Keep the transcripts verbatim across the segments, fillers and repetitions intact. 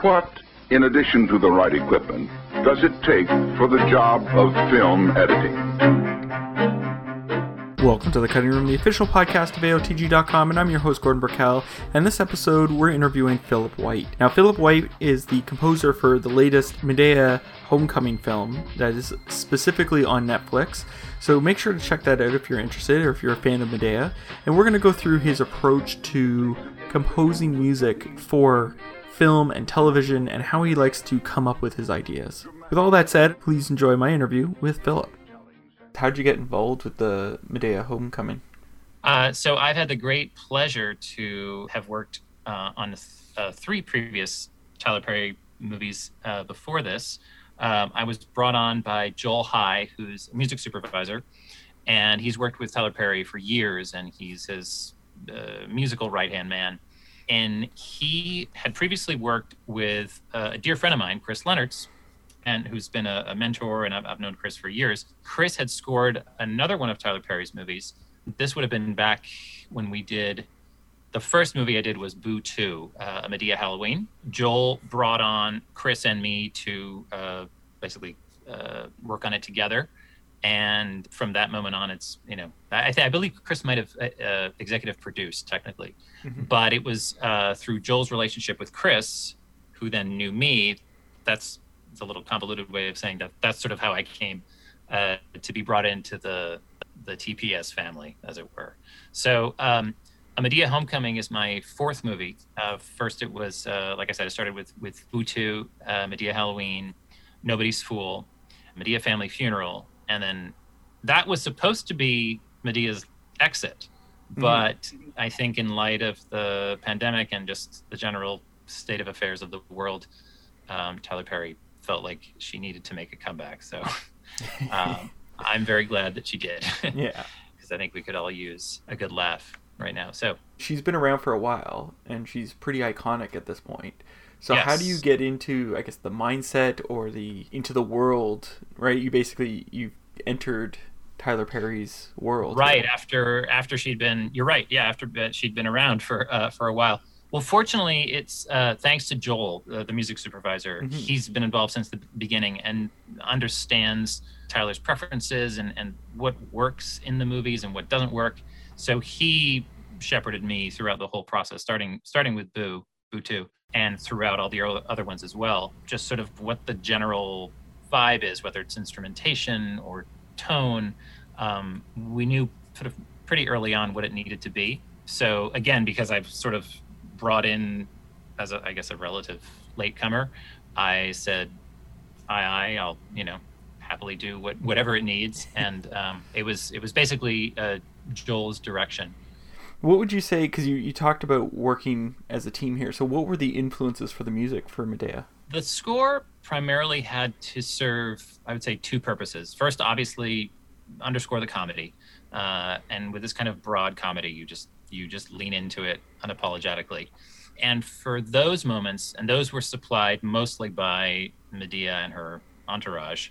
What, in addition to the right equipment, does it take for the job of film editing? Welcome to The Cutting Room, the official podcast of A O T G dot com, and I'm your host, Gordon Burkell, and this episode we're interviewing Philip White. Now, Philip White is the composer for the latest Madea Homecoming film that is specifically on Netflix, so make sure to check that out if you're interested or if you're a fan of Madea, and we're going to go through his approach to composing music for film and television, and how he likes to come up with his ideas. With all that said, please enjoy my interview with Philip. How'd you get involved with the Madea Homecoming? Uh, so I've had the great pleasure to have worked uh, on th- uh, three previous Tyler Perry movies uh, before this. Um, I was brought on by Joel High, who's a music supervisor, and he's worked with Tyler Perry for years, and he's his uh, musical right-hand man. And he had previously worked with a dear friend of mine, Chris Leonard, and who's been a, a mentor, and I've, I've known Chris for years. Chris had scored another one of Tyler Perry's movies. This would have been back when we did, the first movie I did was Boo two, uh, Madea Halloween. Joel brought on Chris and me to uh, basically uh, work on it together. And from that moment on, it's, you know, I, th- I believe Chris might have uh, executive produced technically, mm-hmm. but it was uh, through Joel's relationship with Chris, who then knew me. That's the little convoluted way of saying that that's sort of how I came uh, to be brought into the the T P S family, as it were. So um, Madea Homecoming is my fourth movie. Uh, first, it was, uh, like I said, I started with, with Boo two, uh, Madea Halloween, Nobody's Fool, Madea Family Funeral, and then that was supposed to be Madea's exit. But mm-hmm. I think in light of the pandemic and just the general state of affairs of the world, um, Tyler Perry felt like she needed to make a comeback. So um, I'm very glad that she did. Yeah. Because I think we could all use a good laugh right now. So she's been around for a while, and she's pretty iconic at this point. So yes. How do you get into, I guess, the mindset or the into the world, right? You basically, you entered Tyler Perry's world. Right, right? after after she'd been, you're right, yeah, after she'd been around for uh, for a while. Well, fortunately, it's uh, thanks to Joel, uh, the music supervisor. Mm-hmm. He's been involved since the beginning and understands Tyler's preferences and, and what works in the movies and what doesn't work. So he shepherded me throughout the whole process, starting starting with Boo, Boo two. And throughout all the other ones as well, just sort of what the general vibe is, whether it's instrumentation or tone. Um, we knew sort of pretty early on what it needed to be. So again, because I've sort of brought in, as a, I guess, a relative latecomer, I said, aye, aye, I'll, you know, happily do what, whatever it needs. And um, it was it was basically uh, Joel's direction. What would you say, because you, you talked about working as a team here, so what were the influences for the music for Madea? The score primarily had to serve, I would say, two purposes. First, obviously, underscore the comedy. Uh, and with this kind of broad comedy, you just you just lean into it unapologetically. And for those moments, and those were supplied mostly by Madea and her entourage,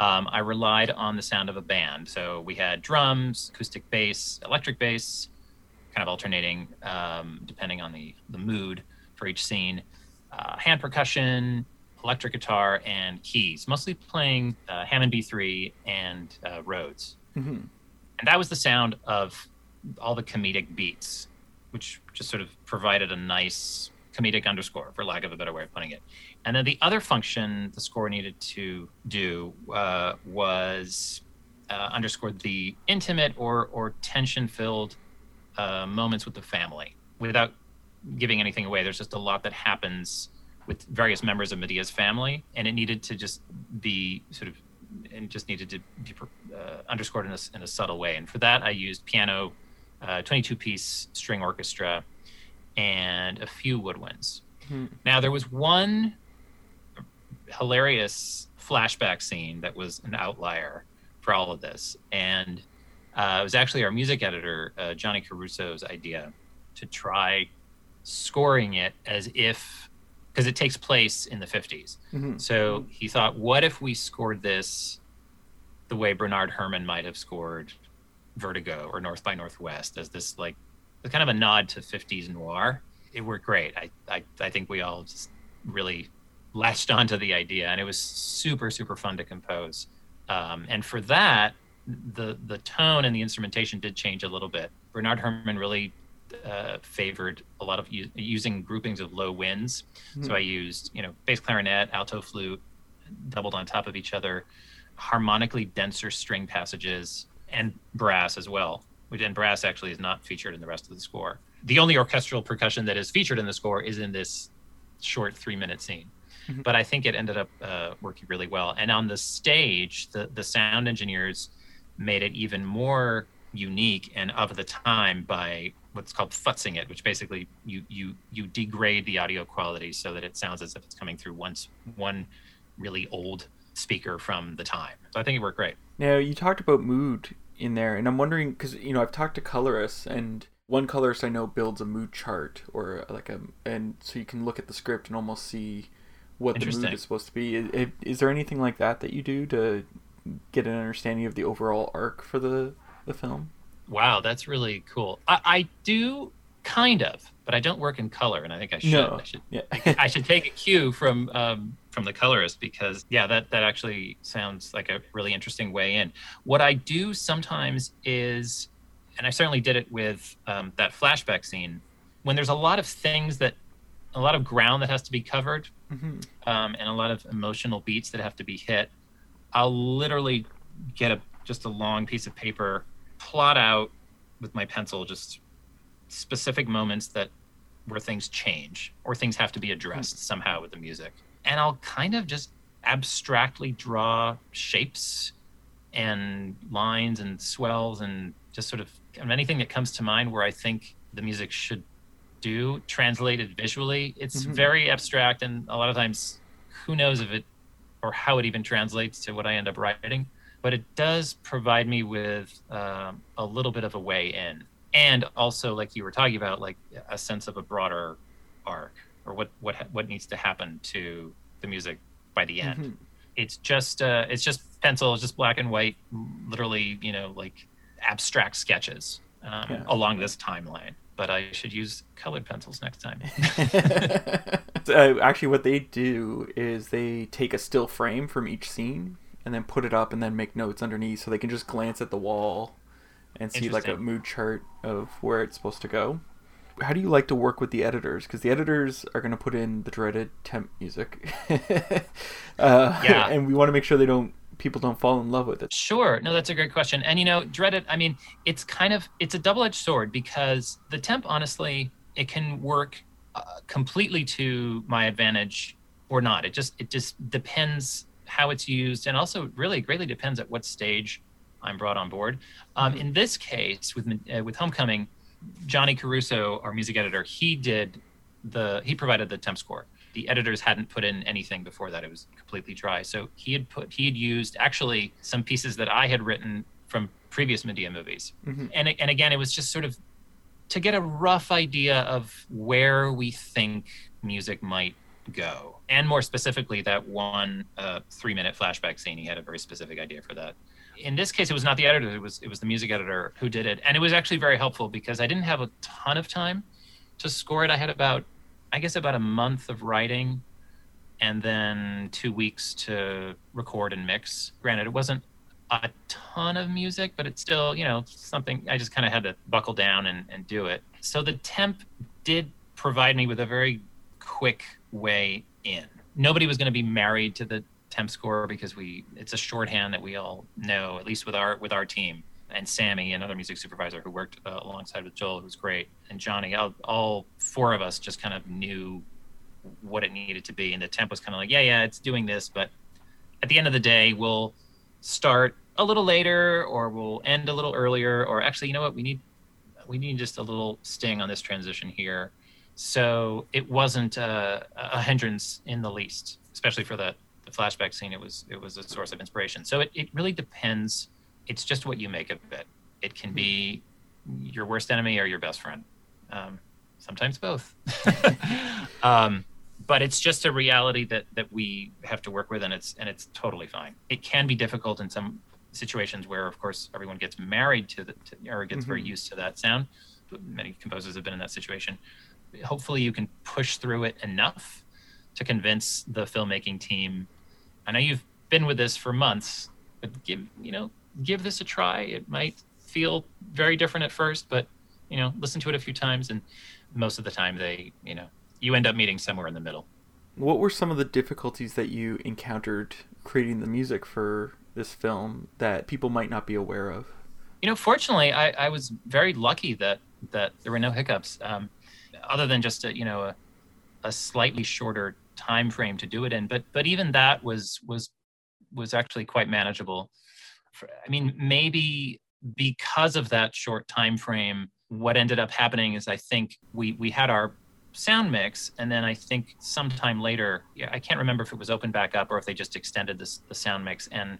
um, I relied on the sound of a band. So we had drums, acoustic bass, electric bass, kind of alternating um, depending on the, the mood for each scene, uh, hand percussion, electric guitar, and keys, mostly playing uh, Hammond B three and uh, Rhodes. Mm-hmm. And that was the sound of all the comedic beats, which just sort of provided a nice comedic underscore, for lack of a better way of putting it. And then the other function the score needed to do uh, was uh, underscore the intimate or, or tension-filled Uh, moments with the family. Without giving anything away, there's just a lot that happens with various members of Madea's family, and it needed to just be sort of, and just needed to be uh, underscored in a, in a subtle way. And for that, I used piano, uh, twenty-two piece string orchestra, and a few woodwinds. Hmm. Now, there was one hilarious flashback scene that was an outlier for all of this, and Uh, it was actually our music editor, uh, Johnny Caruso's idea to try scoring it as if, because it takes place in the fifties. Mm-hmm. So he thought, what if we scored this the way Bernard Herrmann might have scored Vertigo or North by Northwest, as this like kind of a nod to fifties noir? It worked great. I I, I think we all just really latched onto the idea, and it was super, super fun to compose. Um, and for that, the the tone and the instrumentation did change a little bit. Bernard Herrmann really uh, favored a lot of u- using groupings of low winds. Mm-hmm. So I used, you know, bass clarinet, alto flute, doubled on top of each other, harmonically denser string passages, and brass as well. Which, and brass actually is not featured in the rest of the score. The only orchestral percussion that is featured in the score is in this short three-minute scene. Mm-hmm. But I think it ended up uh, working really well. And on the stage, the, the sound engineers made it even more unique and of the time by what's called futzing it, which basically you you you degrade the audio quality so that it sounds as if it's coming through once one really old speaker from the time. So I think it worked great. Now, you talked about mood in there, and I'm wondering, because, you know, I've talked to colorists, and one colorist I know builds a mood chart, or like a, and so you can look at the script and almost see what the mood is supposed to be. Is, is there anything like that that you do to get an understanding of the overall arc for the, the film? Wow, that's really cool. I, I do kind of, but I don't work in color, and I think I should. No. I should, yeah. I, I should take a cue from um, from the colorist, because yeah, that, that actually sounds like a really interesting way in. What I do sometimes is, and I certainly did it with um, that flashback scene, when there's a lot of things that, a lot of ground that has to be covered, mm-hmm. um, and a lot of emotional beats that have to be hit, I'll literally get a just a long piece of paper, plot out with my pencil just specific moments that where things change or things have to be addressed somehow with the music. And I'll kind of just abstractly draw shapes and lines and swells and just sort of anything that comes to mind where I think the music should do, translated visually. It's mm-hmm. very abstract, and a lot of times who knows if it or how it even translates to what I end up writing, but it does provide me with um, a little bit of a way in. And also, like you were talking about, like a sense of a broader arc or what what what needs to happen to the music by the end. Mm-hmm. It's just uh, it's just pencil, it's just black and white, literally, you know, like abstract sketches um, yeah. along this timeline. But I should use colored pencils next time. uh, actually, what they do is they take a still frame from each scene and then put it up and then make notes underneath, so they can just glance at the wall and see like a mood chart of where it's supposed to go. How do you like to work with the editors? Because the editors are going to put in the dreaded temp music. uh, yeah. And we want to make sure they don't people don't fall in love with it. Sure. No, that's a great question. And, you know, dreaded, I mean, it's kind of, it's a double-edged sword, because the temp, honestly, it can work uh, completely to my advantage or not. It just, it just depends how it's used. And also really greatly depends at what stage I'm brought on board. Um, mm-hmm. In this case with, uh, with Homecoming, Johnny Caruso, our music editor, he did the, he provided the temp score. The editors hadn't put in anything before that. It was completely dry. So he had put, he had used actually some pieces that I had written from previous Madea movies. Mm-hmm. And and again, it was just sort of to get a rough idea of where we think music might go. And more specifically, that one uh, three minute flashback scene, he had a very specific idea for that. In this case, it was not the editor. It was, it was the music editor who did it. And it was actually very helpful because I didn't have a ton of time to score it. I had about I guess about a month of writing and then two weeks to record and mix. Granted, it wasn't a ton of music, but it's still, you know, something I just kind of had to buckle down and, and do it. So the temp did provide me with a very quick way in. Nobody was going to be married to the temp score because we it's a shorthand that we all know, at least with our with our team. And Sammy, another music supervisor who worked uh, alongside with Joel, who's great, and Johnny, all, all four of us just kind of knew what it needed to be. And the temp was kind of like, yeah, yeah, it's doing this. But at the end of the day, we'll start a little later, or we'll end a little earlier, or actually, you know what, we need we need just a little sting on this transition here. So it wasn't uh, a hindrance in the least, especially for the, the flashback scene. It was, it was a source of inspiration. So it, it really depends. It's just what you make of it. It can be your worst enemy or your best friend. Um, sometimes both. um, but it's just a reality that, that we have to work with, and it's and it's totally fine. It can be difficult in some situations where, of course, everyone gets married to, the, to or gets mm-hmm. very used to that sound. Many composers have been in that situation. Hopefully you can push through it enough to convince the filmmaking team, I know you've been with this for months, but give, you know, give this a try. It might feel very different at first, but, you know, listen to it a few times, and most of the time they, you know, you end up meeting somewhere in the middle. What were some of the difficulties that you encountered creating the music for this film that people might not be aware of? You know, fortunately, I, I was very lucky that, that there were no hiccups, um, other than just, a, you know, a, a slightly shorter time frame to do it in. But but even that was was was actually quite manageable. I mean, maybe because of that short time frame, what ended up happening is I think we we had our sound mix, and then I think sometime later, yeah, I can't remember if it was opened back up or if they just extended this, the sound mix, and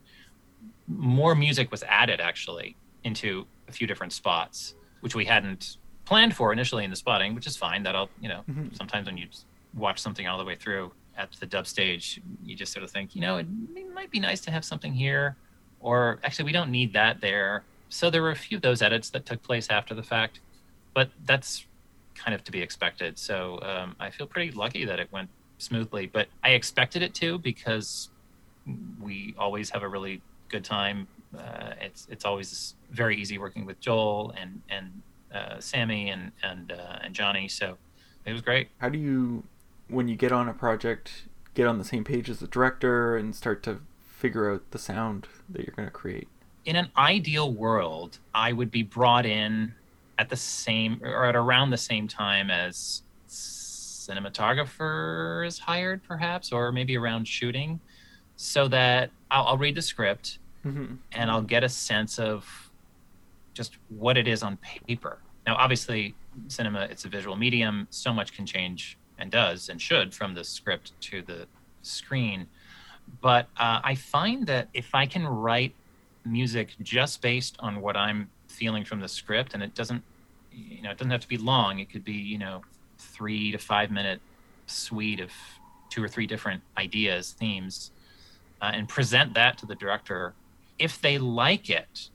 more music was added actually into a few different spots, which we hadn't planned for initially in the spotting, which is fine. That'll, you know, mm-hmm. sometimes when you watch something all the way through at the dub stage, you just sort of think, you know, it, it might be nice to have something here, or actually we don't need that there. So there were a few of those edits that took place after the fact, but that's kind of to be expected. So um, I feel pretty lucky that it went smoothly, but I expected it to, because we always have a really good time. Uh, it's it's always very easy working with Joel and and uh, Sammy and and uh, and Johnny. So it was great. How do you, when you get on a project, get on the same page as the director and start to figure out the sound that you're going to create? In an ideal world, I would be brought in at the same or at around the same time as cinematographer is hired, perhaps, or maybe around shooting, so that I'll, I'll read the script mm-hmm. and I'll get a sense of just what it is on paper. Now, obviously, cinema, it's a visual medium. So much can change, and does and should, from the script to the screen. But uh, I find that if I can write music just based on what I'm feeling from the script, and it doesn't, you know, it doesn't have to be long. It could be, you know, three to five minute suite of two or three different ideas, themes, uh, and present that to the director. If they like it,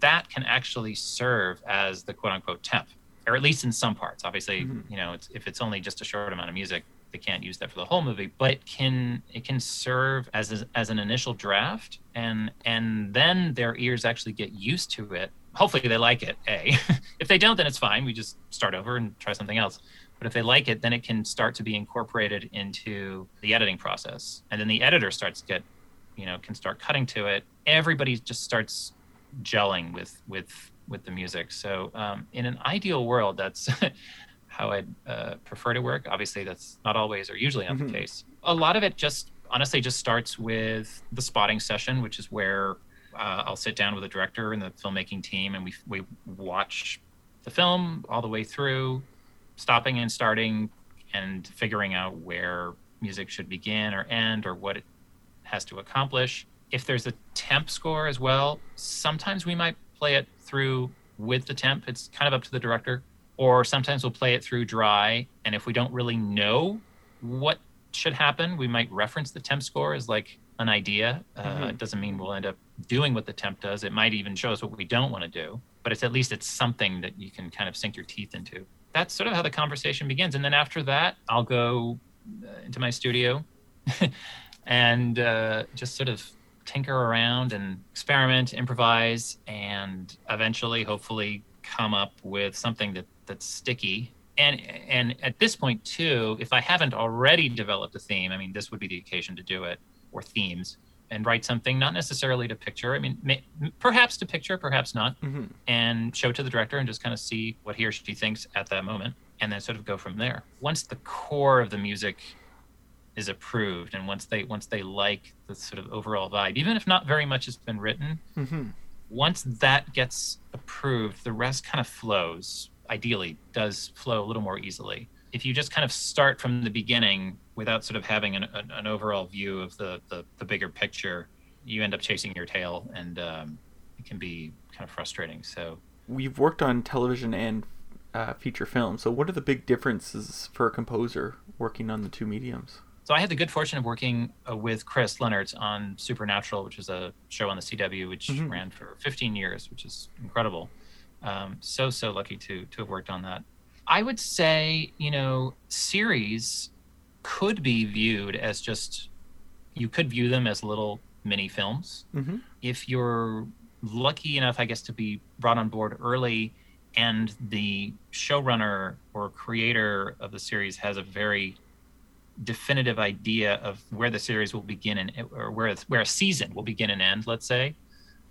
that can actually serve as the quote unquote temp, or at least in some parts. Obviously, mm-hmm. you know, it's, if it's only just a short amount of music, they can't use that for the whole movie, but it can it can serve as a, as an initial draft, and and then their ears actually get used to it. Hopefully they like it, A. If they don't, then it's fine. We just start over and try something else. But if they like it, then it can start to be incorporated into the editing process, and then the editor starts to get, you know, can start cutting to it. Everybody just starts gelling with with with the music. So um, in an ideal world, that's how I'd uh, prefer to work. Obviously, that's not always or usually not mm-hmm. the case. A lot of it just honestly just starts with the spotting session, which is where uh, I'll sit down with the director and the filmmaking team, and we we watch the film all the way through, stopping and starting and figuring out where music should begin or end or what it has to accomplish. If there's a temp score as well, sometimes we might play it through with the temp. It's kind of up to the director. Or sometimes we'll play it through dry, and if we don't really know what should happen, we might reference the temp score as like an idea. Uh, mm-hmm. It doesn't mean we'll end up doing what the temp does. It might even show us what we don't want to do, but it's at least it's something that you can kind of sink your teeth into. That's sort of how the conversation begins. And then after that, I'll go uh, into my studio and uh, just sort of tinker around and experiment, improvise, and eventually, hopefully, come up with something that that's sticky. And and at this point too, if I haven't already developed a theme, I mean, this would be the occasion to do it, or themes, and write something, not necessarily to picture. I mean, may, perhaps to picture, perhaps not, mm-hmm. and show it to the director and just kind of see what he or she thinks at that moment, and then sort of go from there. Once the core of the music is approved, and once they once they like the sort of overall vibe, even if not very much has been written, mm-hmm. once that gets approved, the rest kind of flows, ideally does flow a little more easily. If you just kind of start from the beginning without sort of having an, an, an overall view of the, the, the bigger picture, you end up chasing your tail, and um, it can be kind of frustrating. So we've worked on television and uh, feature film. So what are the big differences for a composer working on the two mediums? So I had the good fortune of working uh, with Chris Leonard on Supernatural, which is a show on the C W, which mm-hmm. ran for fifteen years, which is incredible. Um, so, so lucky to to have worked on that. I would say, you know, series could be viewed as just, you could view them as little mini films. Mm-hmm. If you're lucky enough, I guess, to be brought on board early, and the showrunner or creator of the series has a very definitive idea of where the series will begin and or where it's, where a season will begin and end, let's say,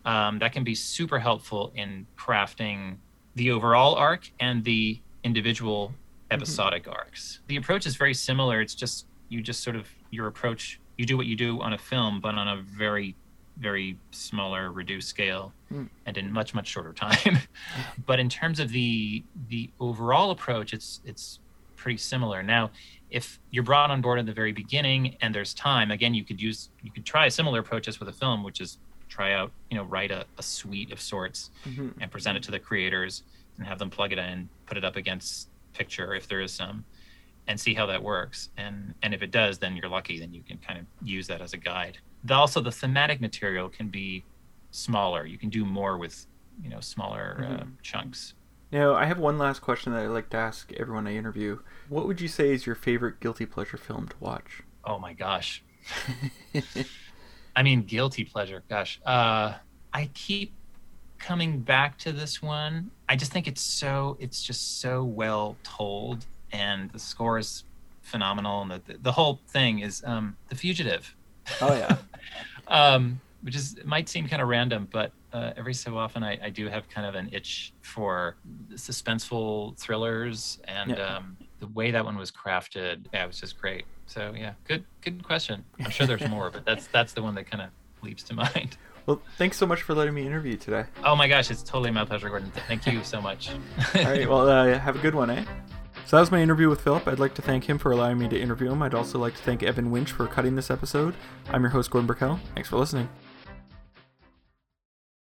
um, that can be super helpful in crafting the overall arc and the individual episodic mm-hmm. arcs. The approach is very similar. It's just, you just sort of, your approach, you do what you do on a film, but on a very, very smaller, reduced scale mm. and in much, much shorter time. But in terms of the the overall approach, it's it's pretty similar. Now, if you're brought on board at the very beginning and there's time, again, you could use, you could try a similar approach as with a film, which is try out, you know, write a, a suite of sorts mm-hmm. and present it to the creators and have them plug it in, put it up against picture if there is some, and see how that works. And and if it does, then you're lucky, then you can kind of use that as a guide. The, also the thematic material can be smaller. You can do more with, you know, smaller mm-hmm. uh, chunks. Now, I have one last question that I like to ask everyone I interview. What would you say is your favorite guilty pleasure film to watch? Oh my gosh. I mean, guilty pleasure, gosh. Uh, I keep coming back to this one. I just think it's so, it's just so well told, and the score is phenomenal, and the the whole thing is um, The Fugitive. Oh yeah. um, which is, it might seem kind of random, but uh, every so often I, I do have kind of an itch for suspenseful thrillers, and yeah. um, the way that one was crafted, yeah, it was just great. So yeah, good good question. I'm sure there's more, but that's that's the one that kind of leaps to mind. Well, thanks so much for letting me interview today. Oh my gosh, it's totally my pleasure, Gordon. Thank you so much. All right, well, uh, have a good one, eh? So that was my interview with Philip. I'd like to thank him for allowing me to interview him. I'd also like to thank Evan Winch for cutting this episode. I'm your host, Gordon Burkell. Thanks for listening.